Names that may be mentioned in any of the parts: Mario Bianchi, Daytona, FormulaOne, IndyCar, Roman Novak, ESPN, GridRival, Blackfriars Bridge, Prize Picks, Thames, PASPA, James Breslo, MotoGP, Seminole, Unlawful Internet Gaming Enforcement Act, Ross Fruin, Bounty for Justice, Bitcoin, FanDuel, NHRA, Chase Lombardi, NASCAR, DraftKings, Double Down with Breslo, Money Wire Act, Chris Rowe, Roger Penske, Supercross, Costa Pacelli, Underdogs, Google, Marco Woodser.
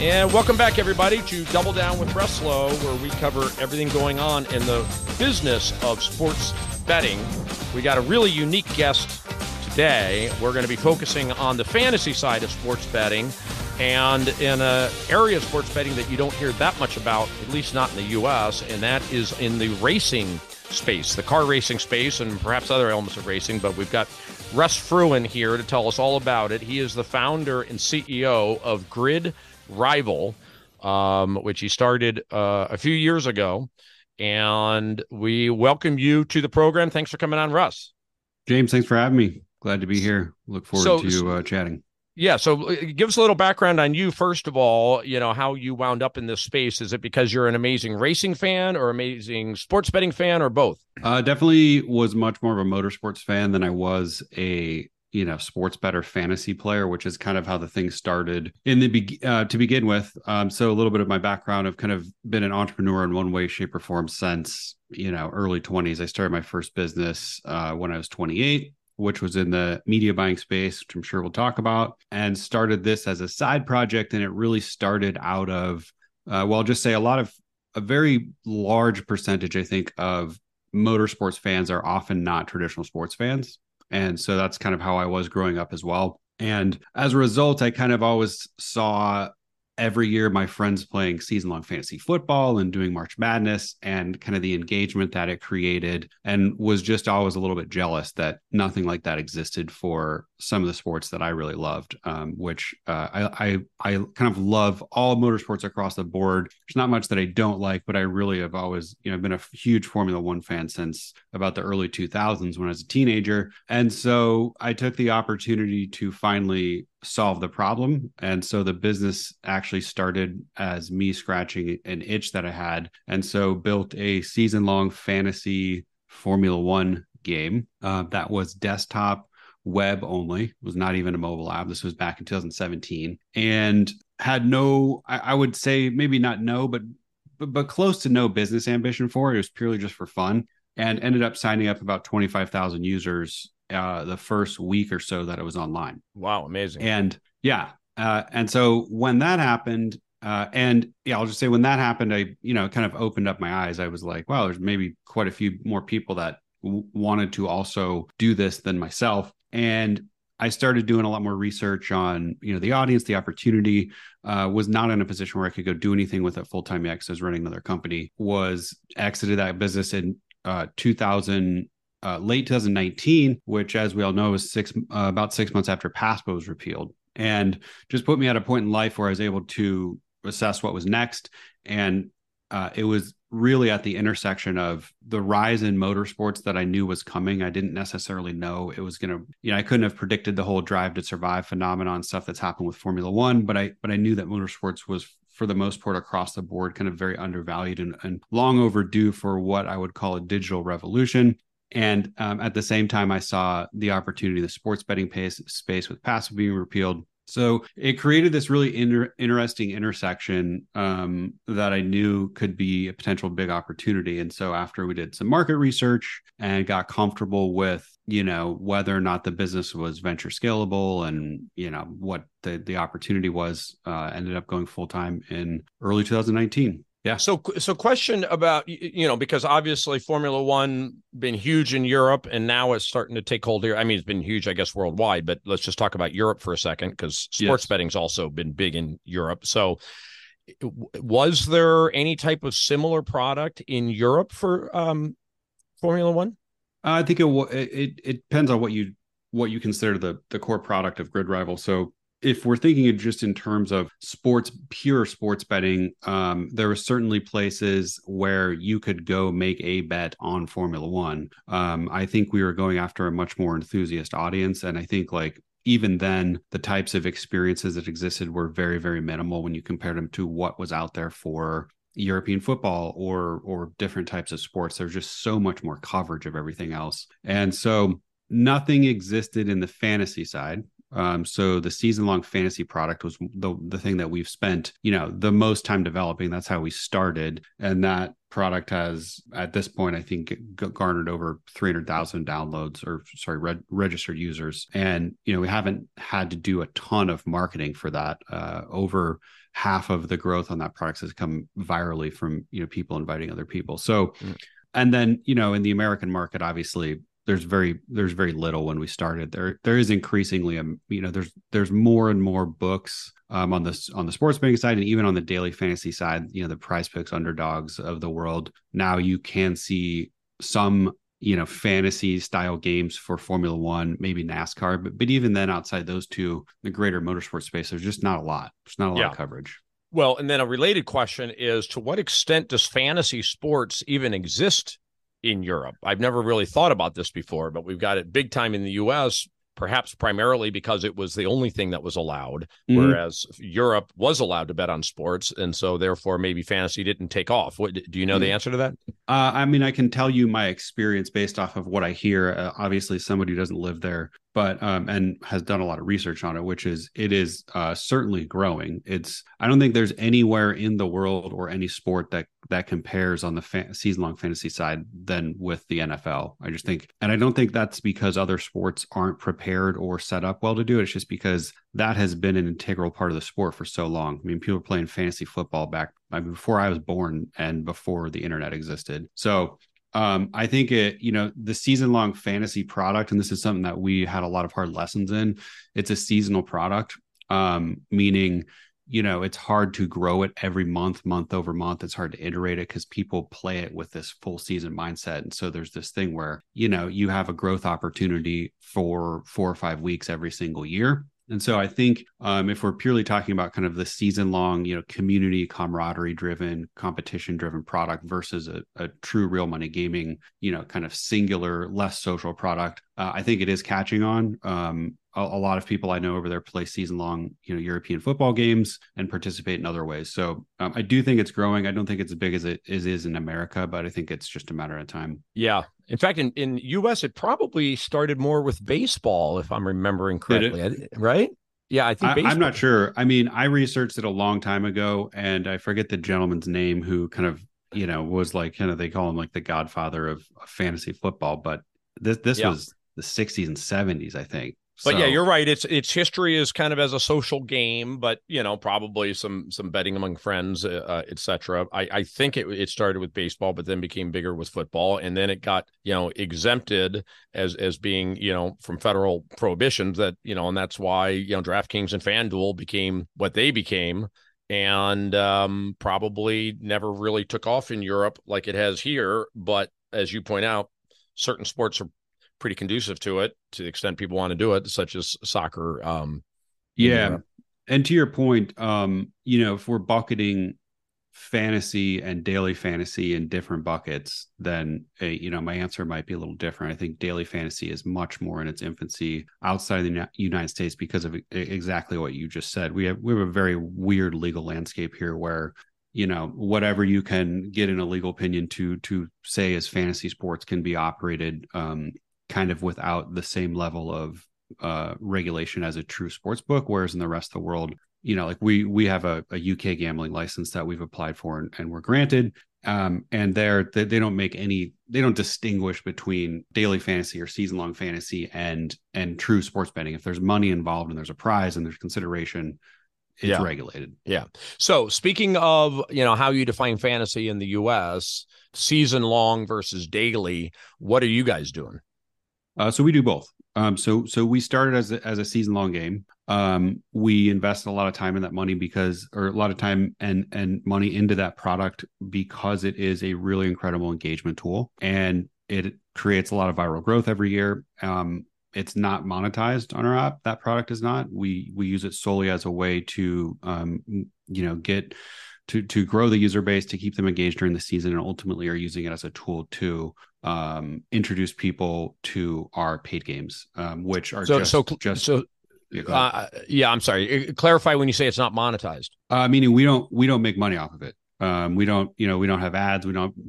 And welcome back, everybody, to Double Down with Breslo, where we cover everything going on in the business of sports betting. We got a really unique guest today. We're going to be focusing on the fantasy side of sports betting, and in an area of sports betting that you don't hear that much about, at least not in the U.S., and that is in the racing space, the car racing space, and perhaps other elements of racing. But we've got Ross Fruin here to tell us all about it. He is the founder and CEO of GridRival, which he started a few years ago. And we welcome you to the program. Thanks for coming on, Ross. James, thanks for having me. Glad to be here. Look forward to chatting. Yeah. So give us a little background on you. First of all, you know, how you wound up in this space. Is it because you're an amazing racing fan or amazing sports betting fan or both? Definitely was much more of a motorsports fan than I was a, sports bettor fantasy player, which is kind of how the thing started in the to begin with. So a little bit of my background, I've kind of been an entrepreneur in one way, shape or form since, early 20s. I started my first business when I was 28. Which was in the media buying space, which I'm sure we'll talk about, and started this as a side project. And it really started out of, well, I'll just say a very large percentage, I think, of motorsports fans are often not traditional sports fans. And so that's kind of how I was growing up as well. And as a result, I kind of always saw every year my friends playing season-long fantasy football and doing March Madness and kind of the engagement that it created, and was just always a little bit jealous that nothing like that existed for some of the sports that I really loved, which I kind of love all motorsports across the board. There's not much that I don't like, but I really have always, been a huge Formula One fan since about the early 2000s when I was a teenager. And so I took the opportunity to finally solve the problem. And so the business actually started as me scratching an itch that I had. And so built a season-long fantasy Formula One game that was desktop web only. It was not even a mobile app. This was back in 2017 and had no, I would say maybe not no, but close to no business ambition for it. It was purely just for fun, and ended up signing up about 25,000 users the first week or so that it was online. Wow, amazing. And yeah. And so when that happened, I'll just say when that happened, I, kind of opened up my eyes. I was like, wow, there's maybe quite a few more people that wanted to also do this than myself. And I started doing a lot more research on, the audience, the opportunity, was not in a position where I could go do anything with it full-time yet, because I was running another company, was exited that business in late 2019, which, as we all know, was about 6 months after PASPA was repealed, and just put me at a point in life where I was able to assess what was next. And it was really at the intersection of the rise in motorsports that I knew was coming. I didn't necessarily know it was going to, I couldn't have predicted the whole Drive to Survive phenomenon, stuff that's happened with Formula One, but I knew that motorsports was, for the most part, across the board, kind of very undervalued and long overdue for what I would call a digital revolution. And at the same time, I saw the opportunity, the sports betting space with PASPA being repealed. So it created this really interesting intersection that I knew could be a potential big opportunity. And so after we did some market research and got comfortable with, whether or not the business was venture scalable and, what the opportunity was, ended up going full time in early 2019. Yeah. So question about, because obviously Formula One been huge in Europe and now it's starting to take hold here. I mean, it's been huge, I guess, worldwide, but let's just talk about Europe for a second, because sports betting's also been big in Europe. So was there any type of similar product in Europe for Formula One? I think it depends on what you consider the core product of GridRival. So if we're thinking of just in terms of pure sports betting, there were certainly places where you could go make a bet on Formula One. I think we were going after a much more enthusiast audience. And I think even then, the types of experiences that existed were very, very minimal when you compared them to what was out there for European football or different types of sports. There's just so much more coverage of everything else. And so nothing existed in the fantasy side. So the season-long fantasy product was the thing that we've spent, the most time developing. That's how we started. And that product has, at this point, I think garnered over 300,000 downloads or registered users. And, we haven't had to do a ton of marketing for that. Over half of the growth on that product has come virally from, people inviting other people. So, and then, in the American market, obviously, there's very little when we started. There is increasingly, there's more and more books on the sports betting side, and even on the daily fantasy side, the Prize Picks, Underdogs of the world. Now you can see some, fantasy style games for Formula One, maybe NASCAR, but even then, outside those two, the greater motorsport space, there's just not a lot. There's not a lot of coverage. Well, and then a related question is, to what extent does fantasy sports even exist in Europe? I've never really thought about this before, but we've got it big time in the US, perhaps primarily because it was the only thing that was allowed, whereas Europe was allowed to bet on sports. And so therefore, maybe fantasy didn't take off. What, do you know the answer to that? I can tell you my experience based off of what I hear, obviously somebody who doesn't live there, but and has done a lot of research on it, which is it is certainly growing. I don't think there's anywhere in the world or any sport that compares on the season-long fantasy side than with the NFL. I just think, and I don't think that's because other sports aren't prepared or set up well to do it. It's just because that has been an integral part of the sport for so long. I mean, people were playing fantasy football back before I was born and before the internet existed. So I think the season-long fantasy product, and this is something that we had a lot of hard lessons in, it's a seasonal product, meaning, it's hard to grow it every month over month. It's hard to iterate it because people play it with this full season mindset. And so there's this thing where, you have a growth opportunity for 4 or 5 weeks every single year. And so I think if we're purely talking about kind of the season long, community camaraderie driven, competition driven product versus a true real money gaming, kind of singular, less social product, I think it is catching on. A lot of people I know over there play season long, European football games and participate in other ways. So I do think it's growing. I don't think it's as big as it is in America, but I think it's just a matter of time. Yeah. In fact, in US, it probably started more with baseball, if I'm remembering correctly, right? Yeah, I think I'm not sure. I mean, I researched it a long time ago, and I forget the gentleman's name who kind of, was like, they call him like the godfather of fantasy football, but this was the 60s and 70s, I think. But so, yeah, you're right. Its history is kind of as a social game, but probably some betting among friends, etc. I think it started with baseball, but then became bigger with football, and then it got exempted as being from federal prohibitions that and that's why DraftKings and FanDuel became what they became, and probably never really took off in Europe like it has here. But as you point out, certain sports are pretty conducive to it to the extent people want to do it, such as soccer. And to your point, if we're bucketing fantasy and daily fantasy in different buckets, then my answer might be a little different. I think daily fantasy is much more in its infancy outside of the United States because of exactly what you just said. We have a very weird legal landscape here where whatever you can get in a legal opinion to say as fantasy sports can be operated kind of without the same level of regulation as a true sports book, whereas in the rest of the world, like we have a UK gambling license that we've applied for and were granted. And they don't distinguish between daily fantasy or season long fantasy and true sports betting. If there's money involved and there's a prize and there's consideration, it's regulated. Yeah. So speaking of, how you define fantasy in the US, season long versus daily, what are you guys doing? So we do both. So we started as a season long game. We invested a lot of time in that money and money into that product because it is a really incredible engagement tool, and it creates a lot of viral growth every year. It's not monetized on our app. That product is not. We use it solely as a way to get to grow the user base, to keep them engaged during the season, and ultimately are using it as a tool to introduce people to our paid games, which are I'm sorry. Clarify when you say it's not monetized. Meaning we don't make money off of it. We don't have ads.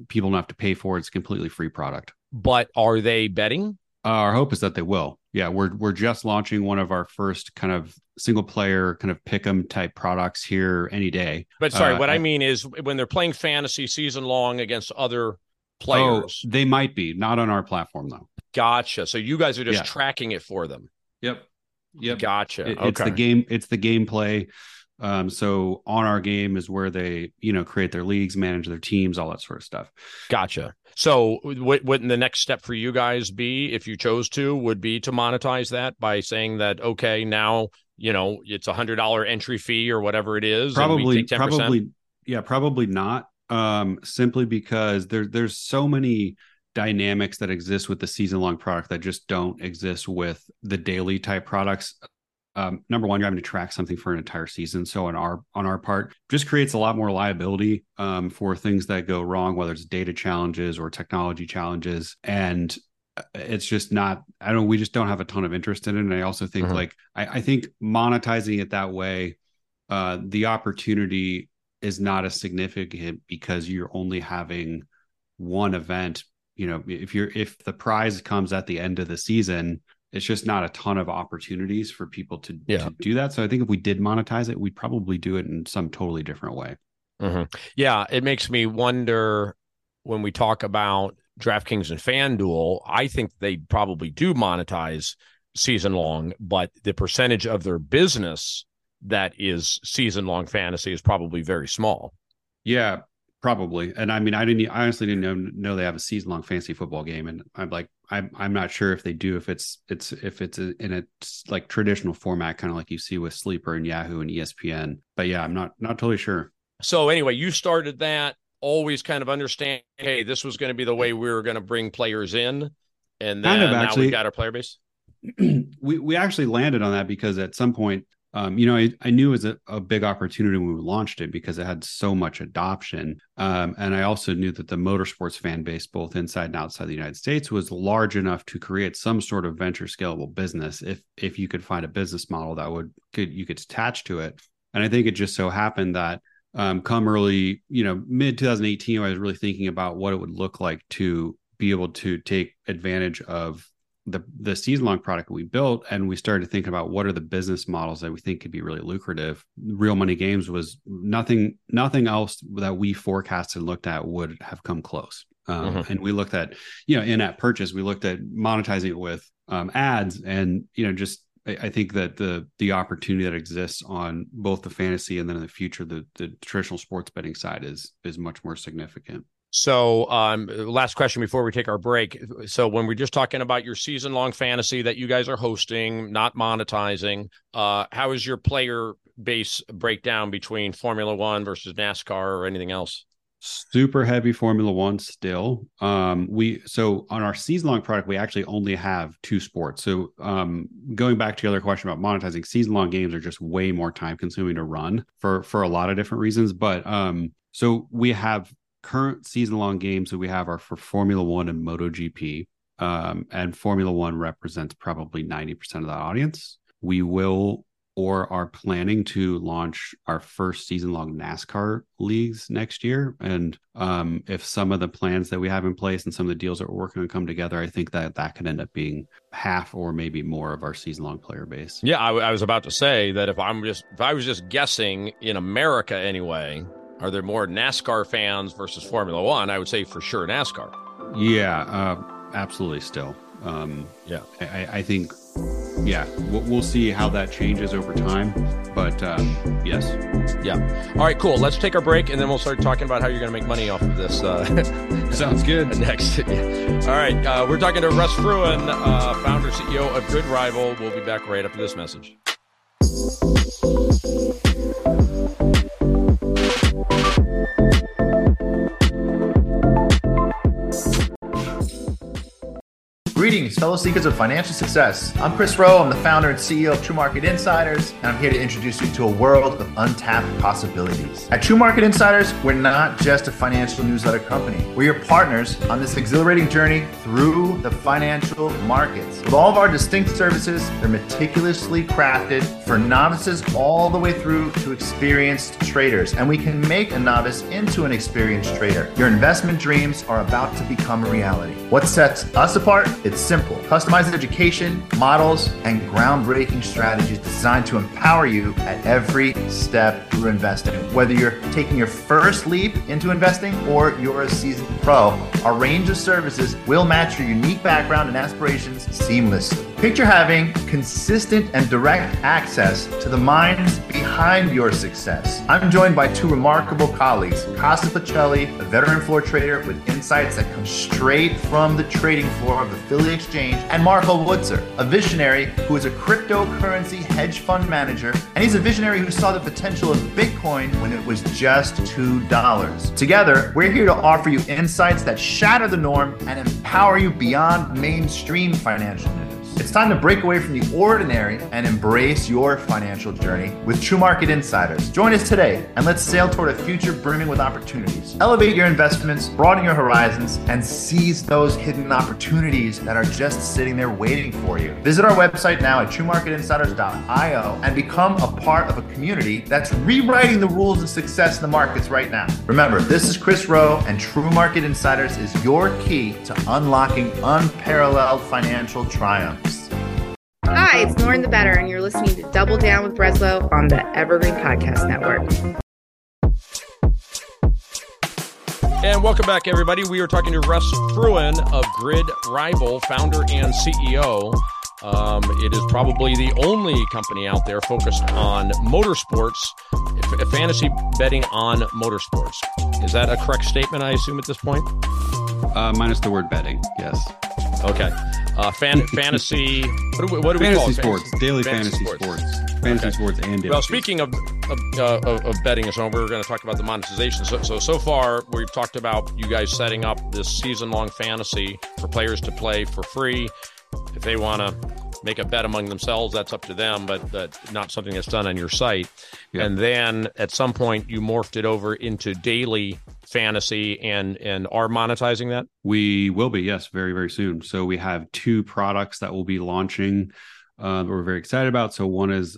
People don't have to pay for it. It's a completely free product. But are they betting? Our hope is that they will. Yeah, we're just launching one of our first kind of single player kind of pick 'em type products here any day. But sorry, what I mean is when they're playing fantasy season long against other players. Oh, they might be not on our platform though. Gotcha. So you guys are just tracking it for them. Yep. Gotcha. It's the game. It's the gameplay. So on our game is where they, create their leagues, manage their teams, all that sort of stuff. Gotcha. So wouldn't the next step for you guys be, if you chose to, would be to monetize that by saying that, okay, now, it's $100 entry fee or whatever it is. Probably not. Simply because there's so many dynamics that exist with the season long product that just don't exist with the daily type products. Number one, you're having to track something for an entire season. So on our part, just creates a lot more liability for things that go wrong, whether it's data challenges or technology challenges. And it's just not, we just don't have a ton of interest in it. And I also think I think monetizing it that way, the opportunity is not as significant because you're only having one event. If the prize comes at the end of the season, it's just not a ton of opportunities for people to do that. So I think if we did monetize it, we'd probably do it in some totally different way. Mm-hmm. Yeah. It makes me wonder when we talk about DraftKings and FanDuel, I think they probably do monetize season long, but the percentage of their business that is season long fantasy is probably very small. Yeah, probably. And I honestly didn't know they have a season long fantasy football game. And I'm like, I'm not sure if they do, if it's in a like traditional format, kind of like you see with Sleeper and Yahoo and ESPN. But yeah, I'm not totally sure. So anyway, you started that, always kind of understand, hey, this was going to be the way we were going to bring players in. And then now we've got our player base. We actually landed on that because at some point, I knew it was a big opportunity when we launched it because it had so much adoption. And I also knew that the motorsports fan base, both inside and outside the United States, was large enough to create some sort of venture scalable business if you could find a business model that you could attach to it. And I think it just so happened that come early, mid 2018, I was really thinking about what it would look like to be able to take advantage of the season-long product we built, and we started thinking about what are the business models that we think could be really lucrative. Real money games was nothing else that we forecasted and looked at would have come close. And we looked at, in-app purchase, we looked at monetizing it with ads, and, I think that the opportunity that exists on both the fantasy and then in the future, the traditional sports betting side is much more significant. So last question before we take our break. So when we're just talking about your season long fantasy that you guys are hosting, not monetizing, how is your player base breakdown between Formula One versus NASCAR or anything else? Super heavy Formula One still. So on our season long product, we actually only have two sports. So going back to the other question about monetizing, season long games are just way more time consuming to run for a lot of different reasons. But so we have current season-long games that we have are for Formula One and MotoGP, and Formula One represents probably 90% of that audience. We will or are planning to launch our first season-long NASCAR leagues next year, and if some of the plans that we have in place and some of the deals that we're working on come together, I think that could end up being half or maybe more of our season-long player base. Yeah, I was about to say that if I was just guessing in America anyway. Are there more NASCAR fans versus Formula One? I would say for sure NASCAR. Yeah, absolutely still. Yeah. I think, yeah, we'll see how that changes over time. But yes. Yeah. All right, cool. Let's take our break, and then we'll start talking about how you're going to make money off of this. Sounds good. Next. Yeah. All right. We're talking to Russ Fruin, founder, CEO of GridRival. We'll be back right after this message. Greetings, fellow seekers of financial success. I'm Chris Rowe. I'm the founder and CEO of True Market Insiders, and I'm here to introduce you to a world of untapped possibilities. At True Market Insiders, we're not just a financial newsletter company. We're your partners on this exhilarating journey through the financial markets. With all of our distinct services, they're meticulously crafted for novices all the way through to experienced traders, and we can make a novice into an experienced trader. Your investment dreams are about to become a reality. What sets us apart? It's simple. Customized education, models, and groundbreaking strategies designed to empower you at every step through investing. Whether you're taking your first leap into investing or you're a seasoned pro, our range of services will match your unique background and aspirations seamlessly. Picture having consistent and direct access to the minds behind your success. I'm joined by two remarkable colleagues, Costa Pacelli, a veteran floor trader with insights that come straight from the trading floor of the Philly Exchange, and Marco Woodser, a visionary who is a cryptocurrency hedge fund manager, and he's a visionary who saw the potential of Bitcoin when it was just $2. Together, we're here to offer you insights that shatter the norm and empower you beyond mainstream financial news. It's time to break away from the ordinary and embrace your financial journey with True Market Insiders. Join us today and let's sail toward a future brimming with opportunities. Elevate your investments, broaden your horizons, and seize those hidden opportunities that are just sitting there waiting for you. Visit our website now at truemarketinsiders.io and become a part of a community that's rewriting the rules of success in the markets right now. Remember, this is Chris Rowe, and True Market Insiders is your key to unlocking unparalleled financial triumph. Hi, it's Lauren the Better, and you're listening to Double Down with Breslo on the Evergreen Podcast Network. And welcome back, everybody. We are talking to Ross Fruin of GridRival, founder and CEO. It is probably the only company out there focused on motorsports, fantasy betting on motorsports. Is that a correct statement, I assume, at this point? Minus the word betting, yes. Okay. Fantasy. What do we call it? Daily fantasy sports. Well, speaking of betting, so we're going to talk about the monetization. So far, we've talked about you guys setting up this season-long fantasy for players to play for free. If they want to make a bet among themselves, that's up to them, but that's not something that's done on your site. Yeah. And then at some point, you morphed it over into daily fantasy and are monetizing that? We will be, yes, very, very soon. So we have two products that will be launching that we're very excited about. So one is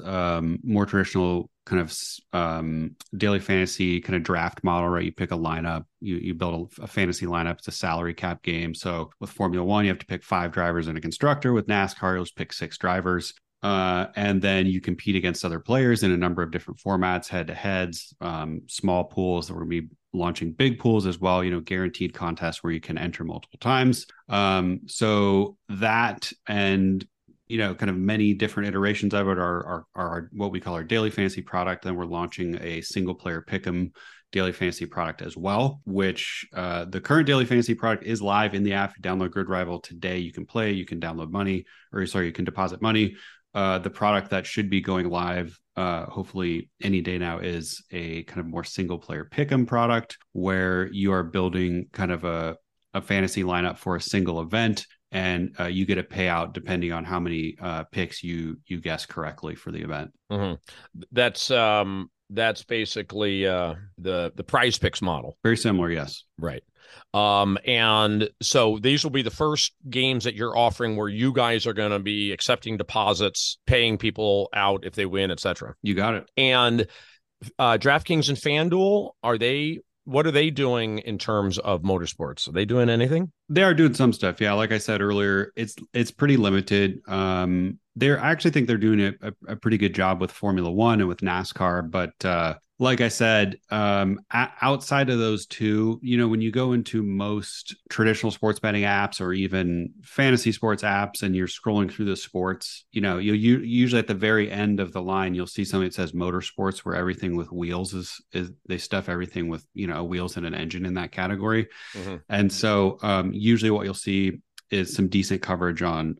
more traditional kind of daily fantasy kind of draft model, right? You pick a lineup, you build a fantasy lineup. It's a salary cap game. So with Formula One, you have to pick 5 drivers and a constructor. With NASCAR, you'll just pick 6 drivers. And then you compete against other players in a number of different formats, head-to-heads, small pools that we're going to be launching, big pools as well, you know, guaranteed contests where you can enter multiple times. So that and, you know, kind of many different iterations of it are what we call our daily fantasy product. Then we're launching a single-player pick'em daily fantasy product as well, which the current daily fantasy product is live in the app. You download GridRival today. You can play, you can download money, or sorry, you can deposit money. The product that should be going live, hopefully any day now, is a kind of more single player pick'em product where you are building kind of a fantasy lineup for a single event, and you get a payout depending on how many picks you guess correctly for the event. Mm-hmm. That's basically the Prize Picks model. Very similar, yes. Right. And so these will be the first games that you're offering where you guys are going to be accepting deposits, paying people out if they win, etc. You got it. And DraftKings and FanDuel, what are they doing in terms of motorsports? Are they doing anything? They are doing some stuff. Yeah. Like I said earlier, it's pretty limited. I actually think they're doing a pretty good job with Formula One and with NASCAR, but, like I said, outside of those two, you know, when you go into most traditional sports betting apps or even fantasy sports apps and you're scrolling through the sports, you know, you usually at the very end of the line, you'll see something that says motorsports, where everything with wheels is they stuff everything with, you know, wheels and an engine in that category. Mm-hmm. And so usually what you'll see is some decent coverage on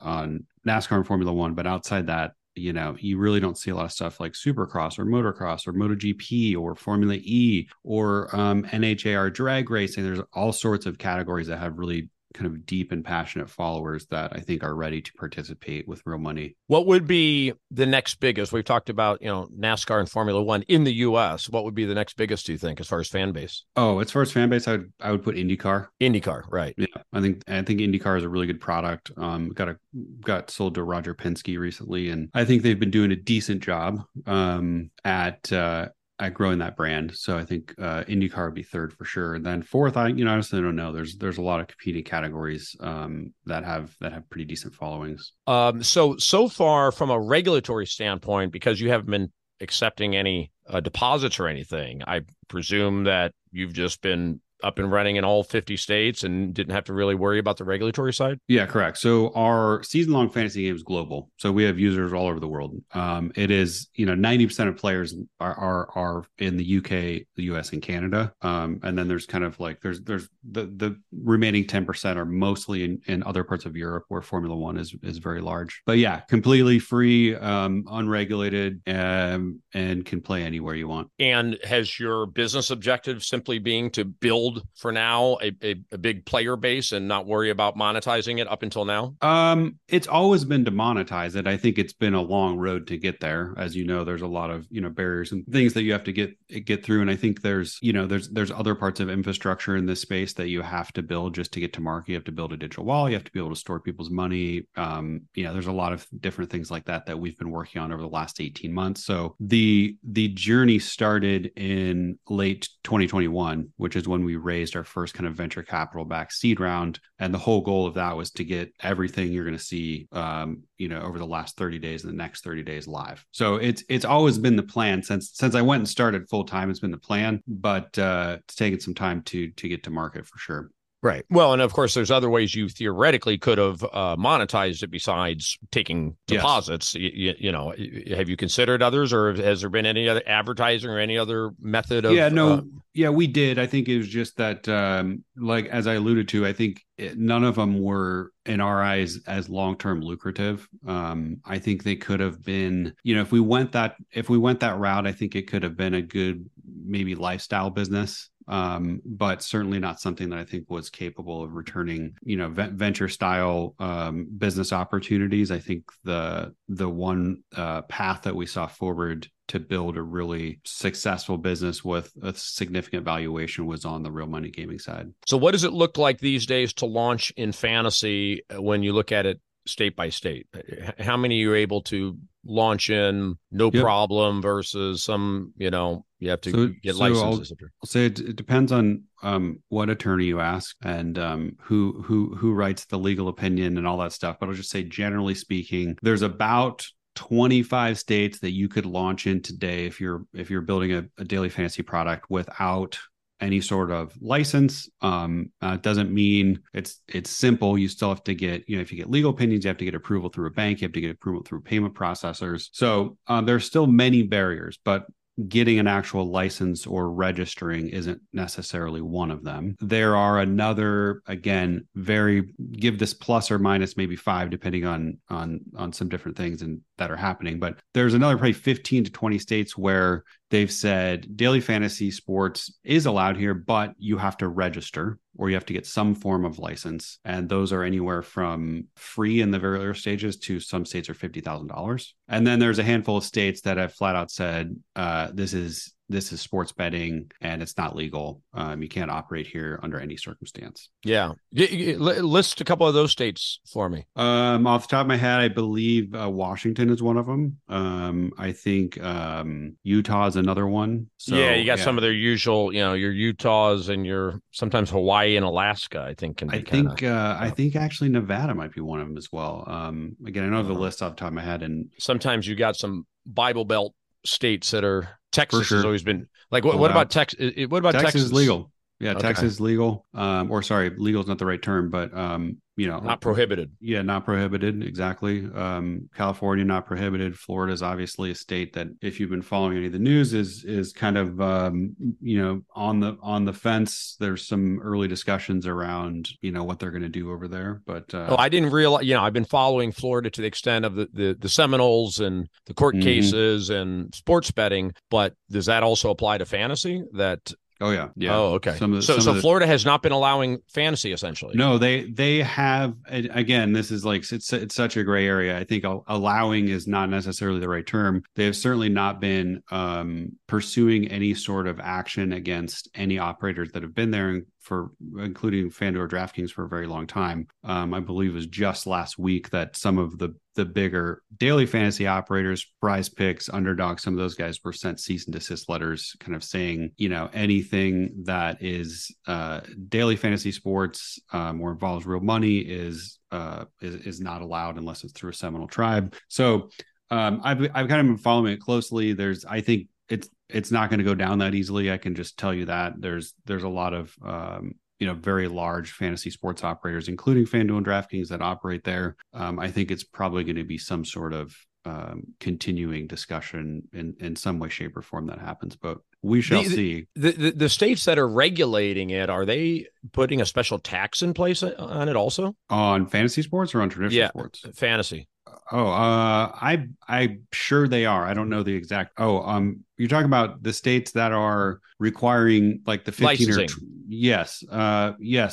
NASCAR and Formula One, but outside that, you know, you really don't see a lot of stuff like Supercross or Motocross or MotoGP or Formula E or NHRA drag racing. There's all sorts of categories that have really kind of deep and passionate followers that I think are ready to participate with real money. What would be the next biggest? We've talked about, you know, NASCAR and Formula One in the U.S. What would be the next biggest, do you think, as far as fan base? Oh, as far as fan base, I would put IndyCar. IndyCar, right? Yeah, I think IndyCar is a really good product. Got sold to Roger Penske recently, and I think they've been doing a decent job at at growing that brand. So I think IndyCar would be third for sure. And then fourth, I honestly don't know. There's a lot of competing categories that have pretty decent followings. So far from a regulatory standpoint, because you haven't been accepting any deposits or anything, I presume that you've just been up and running in all 50 states and didn't have to really worry about the regulatory side? Yeah, correct. So our season-long fantasy game is global. So we have users all over the world. It is, 90% of players are in the UK, the US, and Canada. And then there's kind of like, there's the remaining 10% are mostly in other parts of Europe where Formula One is very large. But yeah, completely free, unregulated, and can play anywhere you want. And has your business objective simply being to build for now a big player base and not worry about monetizing it up until now? It's always been to monetize it. I think it's been a long road to get there. As you know, there's a lot of, barriers and things that you have to get through. And I think there's other parts of infrastructure in this space that you have to build just to get to market. You have to build a digital wallet. You have to be able to store people's money. There's a lot of different things like that we've been working on over the last 18 months. So the journey started in late 2021, which is when we raised our first kind of venture capital backed seed round. And the whole goal of that was to get everything you're going to see, over the last 30 days and the next 30 days live. So it's always been the plan since I went and started full time. It's been the plan, but it's taken some time to get to market for sure. Right. Well, and of course, there's other ways you theoretically could have monetized it besides taking deposits. Yes. Have you considered others, or has there been any other advertising or any other method of? Yeah, no. Yeah, we did. I think it was just that, as I alluded to, I think none of them were, in our eyes, as long-term lucrative. I think they could have been, if we went that route, I think it could have been a good, maybe lifestyle business. But certainly not something that I think was capable of returning, venture style business opportunities. I think the one path that we saw forward to build a really successful business with a significant valuation was on the real money gaming side. So what does it look like these days to launch in fantasy when you look at it state by state? How many are you able to launch in problem versus some, you have to get licenses? I'll say it depends on what attorney you ask and who writes the legal opinion and all that stuff. But I'll just say, generally speaking, there's about 25 states that you could launch in today if you're building a daily fantasy product without any sort of license. It doesn't mean it's simple. You still have to get, if you get legal opinions, you have to get approval through a bank, you have to get approval through payment processors. So there's still many barriers, but getting an actual license or registering isn't necessarily one of them. There are another, again, give this plus or minus maybe 5, depending on some different things and that are happening. But there's another probably 15 to 20 states where they've said daily fantasy sports is allowed here, but you have to register or you have to get some form of license. And those are anywhere from free in the very early stages to some states are $50,000. And then there's a handful of states that have flat out said, this is sports betting and it's not legal. You can't operate here under any circumstance. Yeah. List a couple of those states for me. Off the top of my head, I believe Washington is one of them. I think Utah is another one. So, yeah, you got some of their usual, your Utahs and your sometimes Hawaii and Alaska, I think. I think actually Nevada might be one of them as well. Again, I don't have the list off the top of my head. And sometimes you got some Bible Belt states that are Texas sure. Has always been like, what about Texas? What about Texas? Is legal. Yeah. Okay. Texas is legal. Legal is not the right term, but, not prohibited. Yeah. Not prohibited. Exactly. California, not prohibited. Florida is obviously a state that, if you've been following any of the news, is kind of, on the fence. There's some early discussions around, what they're going to do over there, but, I didn't realize, I've been following Florida to the extent of the Seminoles and the court cases and sports betting, but does that also apply to fantasy that? Oh, yeah. Yeah. Oh, okay. Florida has not been allowing fantasy, essentially. No, they have. Again, this is like, it's such a gray area. I think allowing is not necessarily the right term. They have certainly not been pursuing any sort of action against any operators that have been there, for including FanDuel or DraftKings for a very long time. I believe it was just last week that some of the bigger daily fantasy operators, Prize Picks, Underdogs, some of those guys were sent cease and desist letters kind of saying, you know, anything that is daily fantasy sports or involves real money is not allowed unless it's through a Seminole tribe. So I've kind of been following it closely. It's not going to go down that easily. I can just tell you that there's a lot of, very large fantasy sports operators, including FanDuel and DraftKings, that operate there. I think it's probably going to be some sort of continuing discussion in some way, shape, or form that happens, but we shall see. The states that are regulating it, are they putting a special tax in place on it also? On fantasy sports or on traditional sports? Fantasy. Oh, I'm sure they are. I don't know the exact. You're talking about the states that are requiring like the 15 licensing. Yes.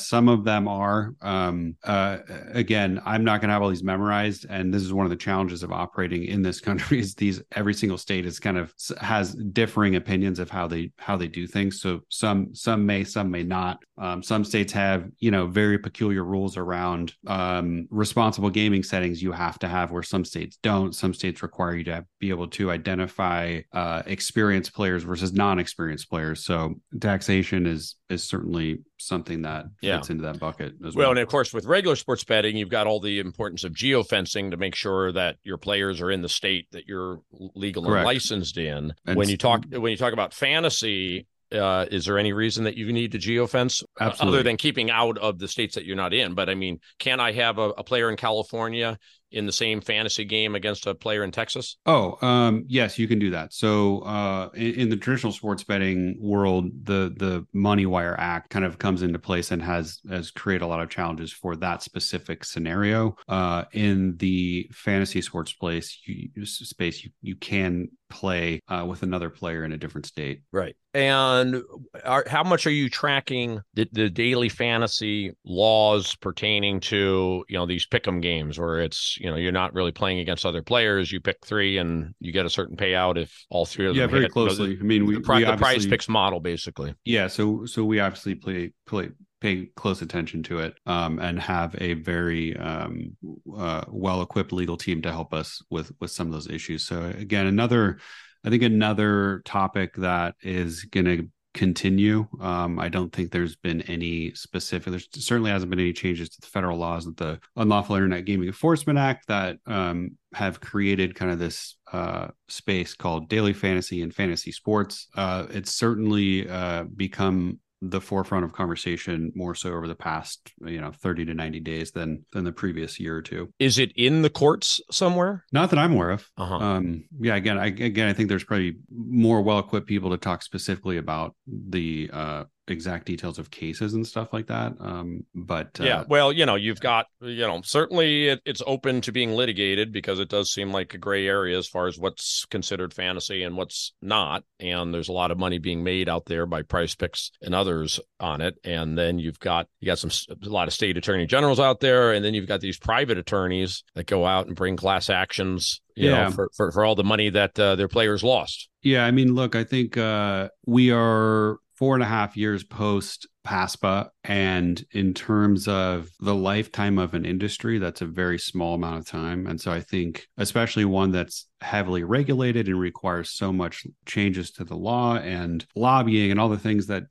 Some of them are. Again, I'm not going to have all these memorized, and this is one of the challenges of operating in this country is every single state is kind of has differing opinions of how they do things. So some may, some may not. Some states have, very peculiar rules around responsible gaming settings you have to have, where some states don't. Some states require you to be able to identify experienced players versus non-experienced players. So taxation is certainly something that fits into that bucket as well. Well, and of course, with regular sports betting, you've got all the importance of geofencing to make sure that your players are in the state that you're legal and licensed in. And when you talk about fantasy, is there any reason that you need to geofence? Absolutely. Other than keeping out of the states that you're not in? But I mean, can I have a player in California in the same fantasy game against a player in Texas? Yes, you can do that. So in the traditional sports betting world, the Money Wire Act kind of comes into place and has created a lot of challenges for that specific scenario. In the fantasy sports space, you can play with another player in a different state. Right. And how much are you tracking the daily fantasy laws pertaining to, these pick'em games where it's, you're not really playing against other players. You pick three and you get a certain payout if all three of them. Yeah, very closely. I mean, the Prize Picks model, basically. Yeah. So we obviously pay close attention to it and have a very well-equipped legal team to help us with some of those issues. So again, another topic that is going to continue. I don't think there's been any specific. There certainly hasn't been any changes to the federal laws of the Unlawful Internet Gaming Enforcement Act that have created kind of this space called daily fantasy and fantasy sports. It's certainly become the forefront of conversation more so over the past 30 to 90 days than the previous year or two. Is it in the courts somewhere? Not that I'm aware of. Uh-huh. I think there's probably more well-equipped people to talk specifically about the exact details of cases and stuff like that. You've got, certainly it's open to being litigated because it does seem like a gray area as far as what's considered fantasy and what's not. And there's a lot of money being made out there by Prize Picks and others on it. And then you got a lot of state attorney generals out there. And then you've got these private attorneys that go out and bring class actions for all the money that their players lost. Yeah. I mean, look, I think we are 4.5 years post PASPA, and in terms of the lifetime of an industry, that's a very small amount of time. And so I think, especially one that's heavily regulated and requires so much changes to the law and lobbying and all the things that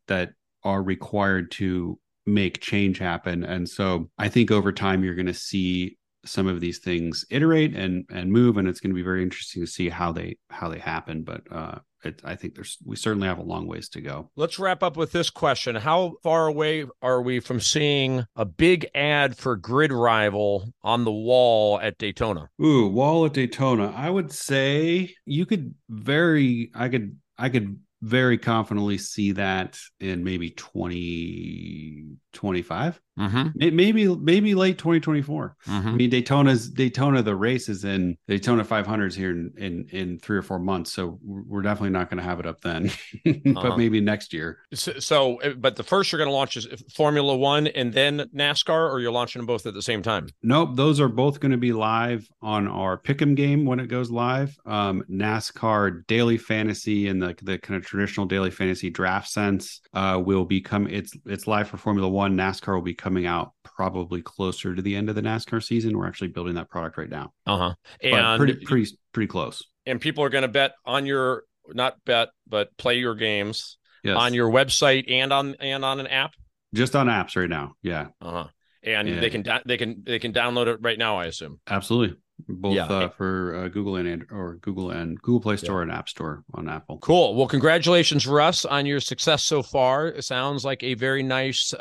are required to make change happen. And so I think over time you're going to see some of these things iterate and move, and it's going to be very interesting to see how they happen. But I think we certainly have a long ways to go. Let's wrap up with this question. How far away are we from seeing a big ad for GridRival on the wall at Daytona? Ooh, wall at Daytona. I would say I could very confidently see that in maybe 2025. Maybe late 2024. I mean, Daytona, the race is in Daytona 500 is here in 3 or 4 months, so we're definitely not going to have it up then. But maybe next year. So, but the first you're going to launch is Formula One and then NASCAR, or you're launching them both at the same time? Nope, those are both going to be live on our Pick'em game when it goes live. NASCAR Daily Fantasy and the kind of traditional Daily Fantasy draft sense will become it's live for Formula One. NASCAR will be coming out probably closer to the end of the NASCAR season. We're actually building that product right now. And pretty close. And people are going to bet on your, not bet, but play your games on your website and on an app. Just on apps right now. And they can download it right now, I assume. Absolutely. Both for Google and Google Play Store and App Store on Apple. Cool. Well, congratulations, Russ, on your success so far. It sounds like a very nice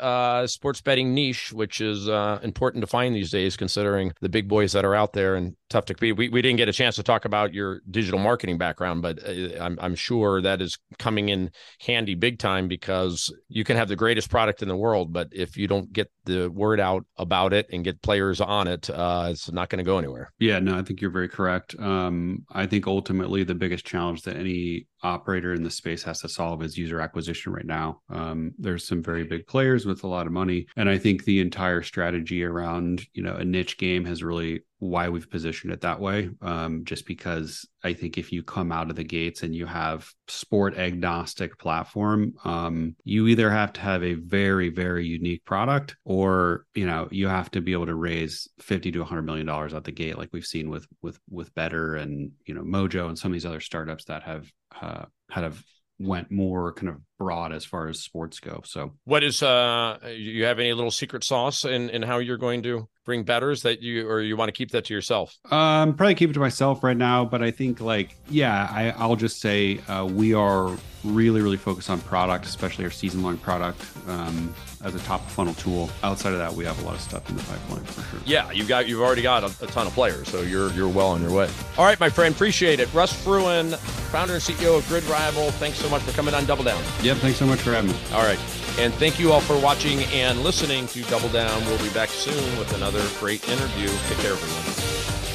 sports betting niche, which is important to find these days, considering the big boys that are out there and tough to compete. We didn't get a chance to talk about your digital marketing background, but I'm sure that is coming in handy big time, because you can have the greatest product in the world, but if you don't get the word out about it and get players on it, it's not going to go anywhere. Yeah, no, I think you're very correct. I think ultimately the biggest challenge that any operator in the space has to solve is user acquisition right now. There's some very big players with a lot of money, and I think the entire strategy around a niche game has really why we've positioned it that way. Just because I think if you come out of the gates and you have sport agnostic platform, you either have to have a very, very unique product, or, you have to be able to raise $50 to $100 million out the gate, like we've seen with Better and, Mojo and some of these other startups that have went more kind of broad as far as sports go. So what is, you have any little secret sauce in how you're going to bring bettors that you want to keep that to yourself? Probably keep it to myself right now, but I think I'll just say, we are really, really focused on product, especially our season-long product, as a top funnel tool. Outside of that, we have a lot of stuff in the pipeline for sure. Yeah, you've already got a ton of players, so you're well on your way. All right, my friend, appreciate it. Russ Fruin, founder and CEO of GridRival, thanks so much for coming on Double Down. Yep, thanks so much for having me. All right, and thank you all for watching and listening to Double Down. We'll be back soon with another great interview. Take care, everyone.